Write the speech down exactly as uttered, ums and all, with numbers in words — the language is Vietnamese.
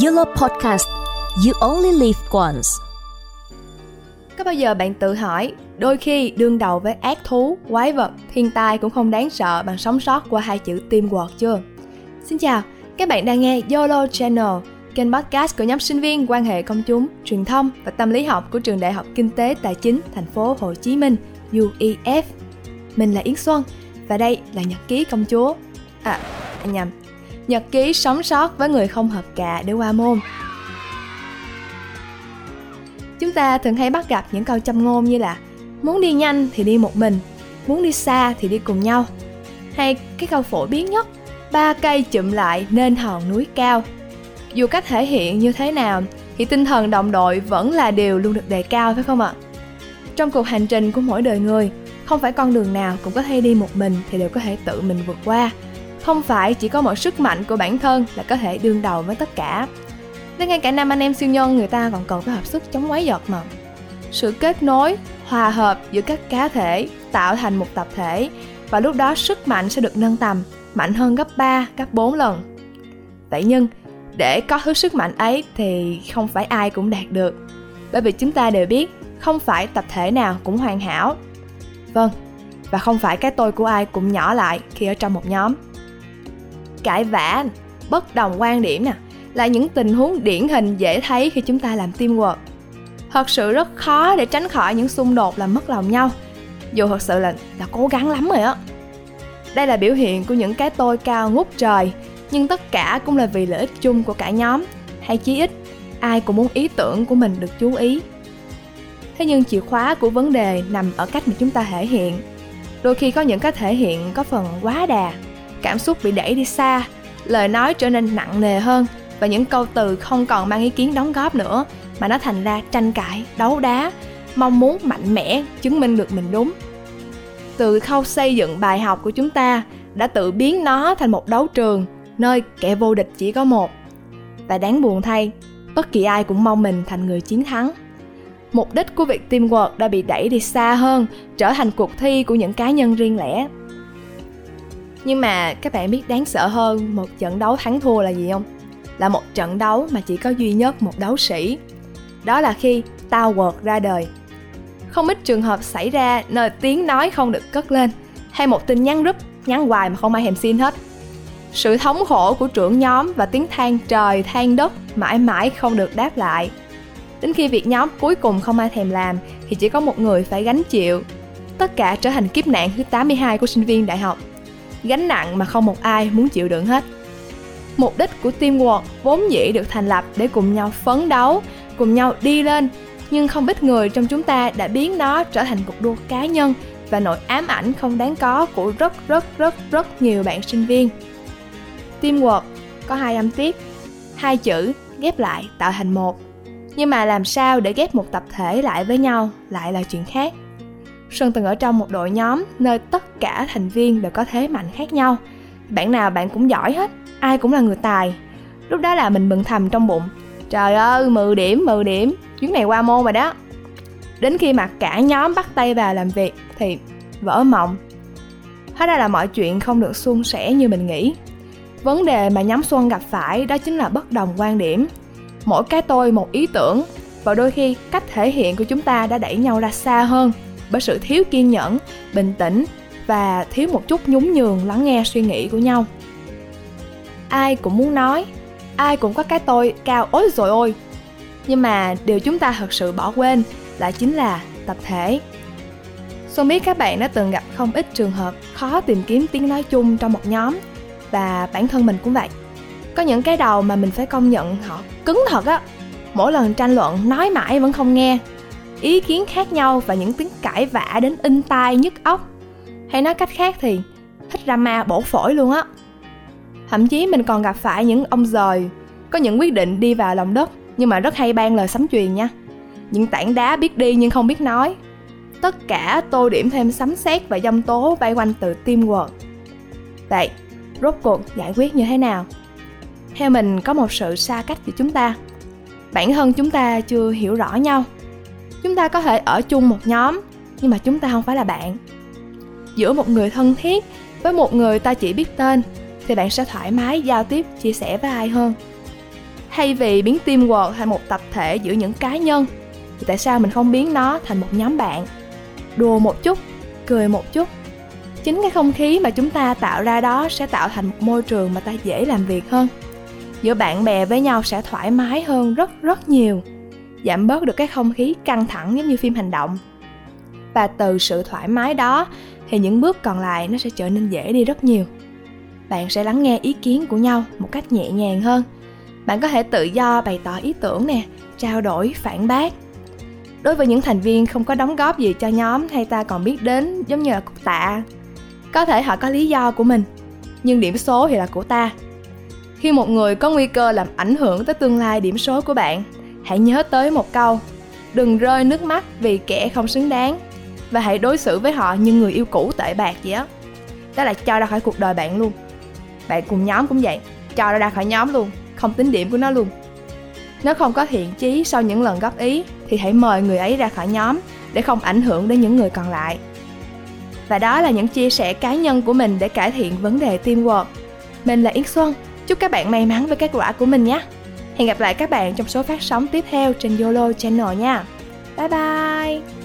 Yolo Podcast, you only live once. Có bao giờ bạn tự hỏi, đôi khi đương đầu với ác thú, quái vật, thiên tai cũng không đáng sợ bằng sống sót qua hai chữ teamwork chưa? Xin chào, các bạn đang nghe Yolo Channel, kênh podcast của nhóm sinh viên quan hệ công chúng, truyền thông và tâm lý học của trường Đại học Kinh tế Tài chính Thành phố Hồ Chí Minh U E F. Mình là Yến Xuân và đây là nhật ký công chúa. À, nhầm. Nhật ký sống sót với người không hợp cạ để qua môn. Chúng ta thường hay bắt gặp những câu châm ngôn như là muốn đi nhanh thì đi một mình, muốn đi xa thì đi cùng nhau. Hay cái câu phổ biến nhất, ba cây chụm lại nên hòn núi cao. Dù cách thể hiện như thế nào thì tinh thần đồng đội vẫn là điều luôn được đề cao, phải không ạ? Trong cuộc hành trình của mỗi đời người, không phải con đường nào cũng có thể đi một mình thì đều có thể tự mình vượt qua. Không phải chỉ có một sức mạnh của bản thân là có thể đương đầu với tất cả. Đến ngay cả năm anh em siêu nhân người ta còn cần phải hợp sức chống quái vật mà. Sự kết nối, hòa hợp giữa các cá thể tạo thành một tập thể và lúc đó sức mạnh sẽ được nâng tầm, mạnh hơn gấp ba, gấp bốn lần. Vậy nhưng, để có thứ sức mạnh ấy thì không phải ai cũng đạt được. Bởi vì chúng ta đều biết không phải tập thể nào cũng hoàn hảo. Vâng, và không phải cái tôi của ai cũng nhỏ lại khi ở trong một nhóm. Cãi vã, bất đồng quan điểm nè, là những tình huống điển hình dễ thấy khi chúng ta làm teamwork. Thật sự rất khó để tránh khỏi những xung đột làm mất lòng nhau, dù thật sự là, là cố gắng lắm rồi á. Đây là biểu hiện của những cái tôi cao ngút trời, nhưng tất cả cũng là vì lợi ích chung của cả nhóm, hay chí ít, ai cũng muốn ý tưởng của mình được chú ý. Thế nhưng chìa khóa của vấn đề nằm ở cách mà chúng ta thể hiện. Đôi khi có những cách thể hiện có phần quá đà, cảm xúc bị đẩy đi xa, lời nói trở nên nặng nề hơn và những câu từ không còn mang ý kiến đóng góp nữa mà nó thành ra tranh cãi, đấu đá, mong muốn mạnh mẽ chứng minh được mình đúng. Từ khâu xây dựng bài học của chúng ta đã tự biến nó thành một đấu trường nơi kẻ vô địch chỉ có một. Và đáng buồn thay, bất kỳ ai cũng mong mình thành người chiến thắng. Mục đích của việc teamwork đã bị đẩy đi xa hơn, trở thành cuộc thi của những cá nhân riêng lẻ. Nhưng mà các bạn biết đáng sợ hơn một trận đấu thắng thua là gì không? Là một trận đấu mà chỉ có duy nhất một đấu sĩ. Đó là khi teamwork ra đời. Không ít trường hợp xảy ra nơi tiếng nói không được cất lên, hay một tin nhắn group nhắn hoài mà không ai thèm xin hết. Sự thống khổ của trưởng nhóm và tiếng than trời than đất mãi mãi không được đáp lại. Đến khi việc nhóm cuối cùng không ai thèm làm thì chỉ có một người phải gánh chịu. Tất cả trở thành kiếp nạn thứ tám mươi hai của sinh viên đại học. Gánh nặng mà không một ai muốn chịu đựng hết. Mục đích của teamwork vốn dĩ được thành lập để cùng nhau phấn đấu, cùng nhau đi lên, nhưng không ít người trong chúng ta đã biến nó trở thành cuộc đua cá nhân và nỗi ám ảnh không đáng có của rất rất rất rất nhiều bạn sinh viên. Teamwork có hai âm tiết, hai chữ ghép lại tạo thành một. Nhưng mà làm sao để ghép một tập thể lại với nhau lại là chuyện khác. Sơn từng ở trong một đội nhóm nơi tất cả thành viên đều có thế mạnh khác nhau. Bạn nào bạn cũng giỏi hết, ai cũng là người tài. Lúc đó là mình mừng thầm trong bụng. Trời ơi, mười điểm, mười điểm, chuyến này qua môn rồi đó. Đến khi mà cả nhóm bắt tay vào làm việc thì vỡ mộng. Hóa ra là mọi chuyện không được suôn sẻ như mình nghĩ. Vấn đề mà nhóm Xuân gặp phải đó chính là bất đồng quan điểm. Mỗi cái tôi một ý tưởng và đôi khi cách thể hiện của chúng ta đã đẩy nhau ra xa hơn. Bởi sự thiếu kiên nhẫn, bình tĩnh và thiếu một chút nhún nhường lắng nghe suy nghĩ của nhau. Ai cũng muốn nói, ai cũng có cái tôi cao ối rồi ôi. Nhưng mà điều chúng ta thật sự bỏ quên lại chính là tập thể. Xuân biết các bạn đã từng gặp không ít trường hợp khó tìm kiếm tiếng nói chung trong một nhóm. Và bản thân mình cũng vậy. Có những cái đầu mà mình phải công nhận họ cứng thật á. Mỗi lần tranh luận nói mãi vẫn không nghe. Ý kiến khác nhau và những tiếng cãi vã đến in tai nhức óc. Hay nói cách khác thì thích drama bổ phổi luôn á. Thậm chí mình còn gặp phải những ông giời có những quyết định đi vào lòng đất nhưng mà rất hay ban lời sấm truyền nha. Những tảng đá biết đi nhưng không biết nói. Tất cả tô điểm thêm sấm sét và giông tố bay quanh từ teamwork. Vậy, rốt cuộc giải quyết như thế nào? Theo mình có một sự xa cách giữa chúng ta. Bản thân chúng ta chưa hiểu rõ nhau. Chúng ta có thể ở chung một nhóm, nhưng mà chúng ta không phải là bạn. Giữa một người thân thiết với một người ta chỉ biết tên, thì bạn sẽ thoải mái giao tiếp, chia sẻ với ai hơn. Thay vì biến teamwork thành một tập thể giữa những cá nhân, thì tại sao mình không biến nó thành một nhóm bạn? Đùa một chút, cười một chút. Chính cái không khí mà chúng ta tạo ra đó sẽ tạo thành một môi trường mà ta dễ làm việc hơn. Giữa bạn bè với nhau sẽ thoải mái hơn rất rất nhiều. Giảm bớt được cái không khí căng thẳng giống như phim hành động. Và từ sự thoải mái đó thì những bước còn lại nó sẽ trở nên dễ đi rất nhiều. Bạn sẽ lắng nghe ý kiến của nhau một cách nhẹ nhàng hơn. Bạn có thể tự do bày tỏ ý tưởng nè, trao đổi, phản bác. Đối với những thành viên không có đóng góp gì cho nhóm hay ta còn biết đến giống như là cục tạ. Có thể họ có lý do của mình, nhưng điểm số thì là của ta. Khi một người có nguy cơ làm ảnh hưởng tới tương lai điểm số của bạn, hãy nhớ tới một câu: đừng rơi nước mắt vì kẻ không xứng đáng. Và hãy đối xử với họ như người yêu cũ tệ bạc vậy đó. Đó là cho ra khỏi cuộc đời bạn luôn. Bạn cùng nhóm cũng vậy, cho ra khỏi nhóm luôn, không tính điểm của nó luôn. Nếu không có thiện chí sau những lần góp ý thì hãy mời người ấy ra khỏi nhóm để không ảnh hưởng đến những người còn lại. Và đó là những chia sẻ cá nhân của mình để cải thiện vấn đề teamwork. Mình là Yến Xuân, chúc các bạn may mắn với kết quả của mình nhé. Hẹn gặp lại các bạn trong số phát sóng tiếp theo trên Yolo Channel nha. Bye bye!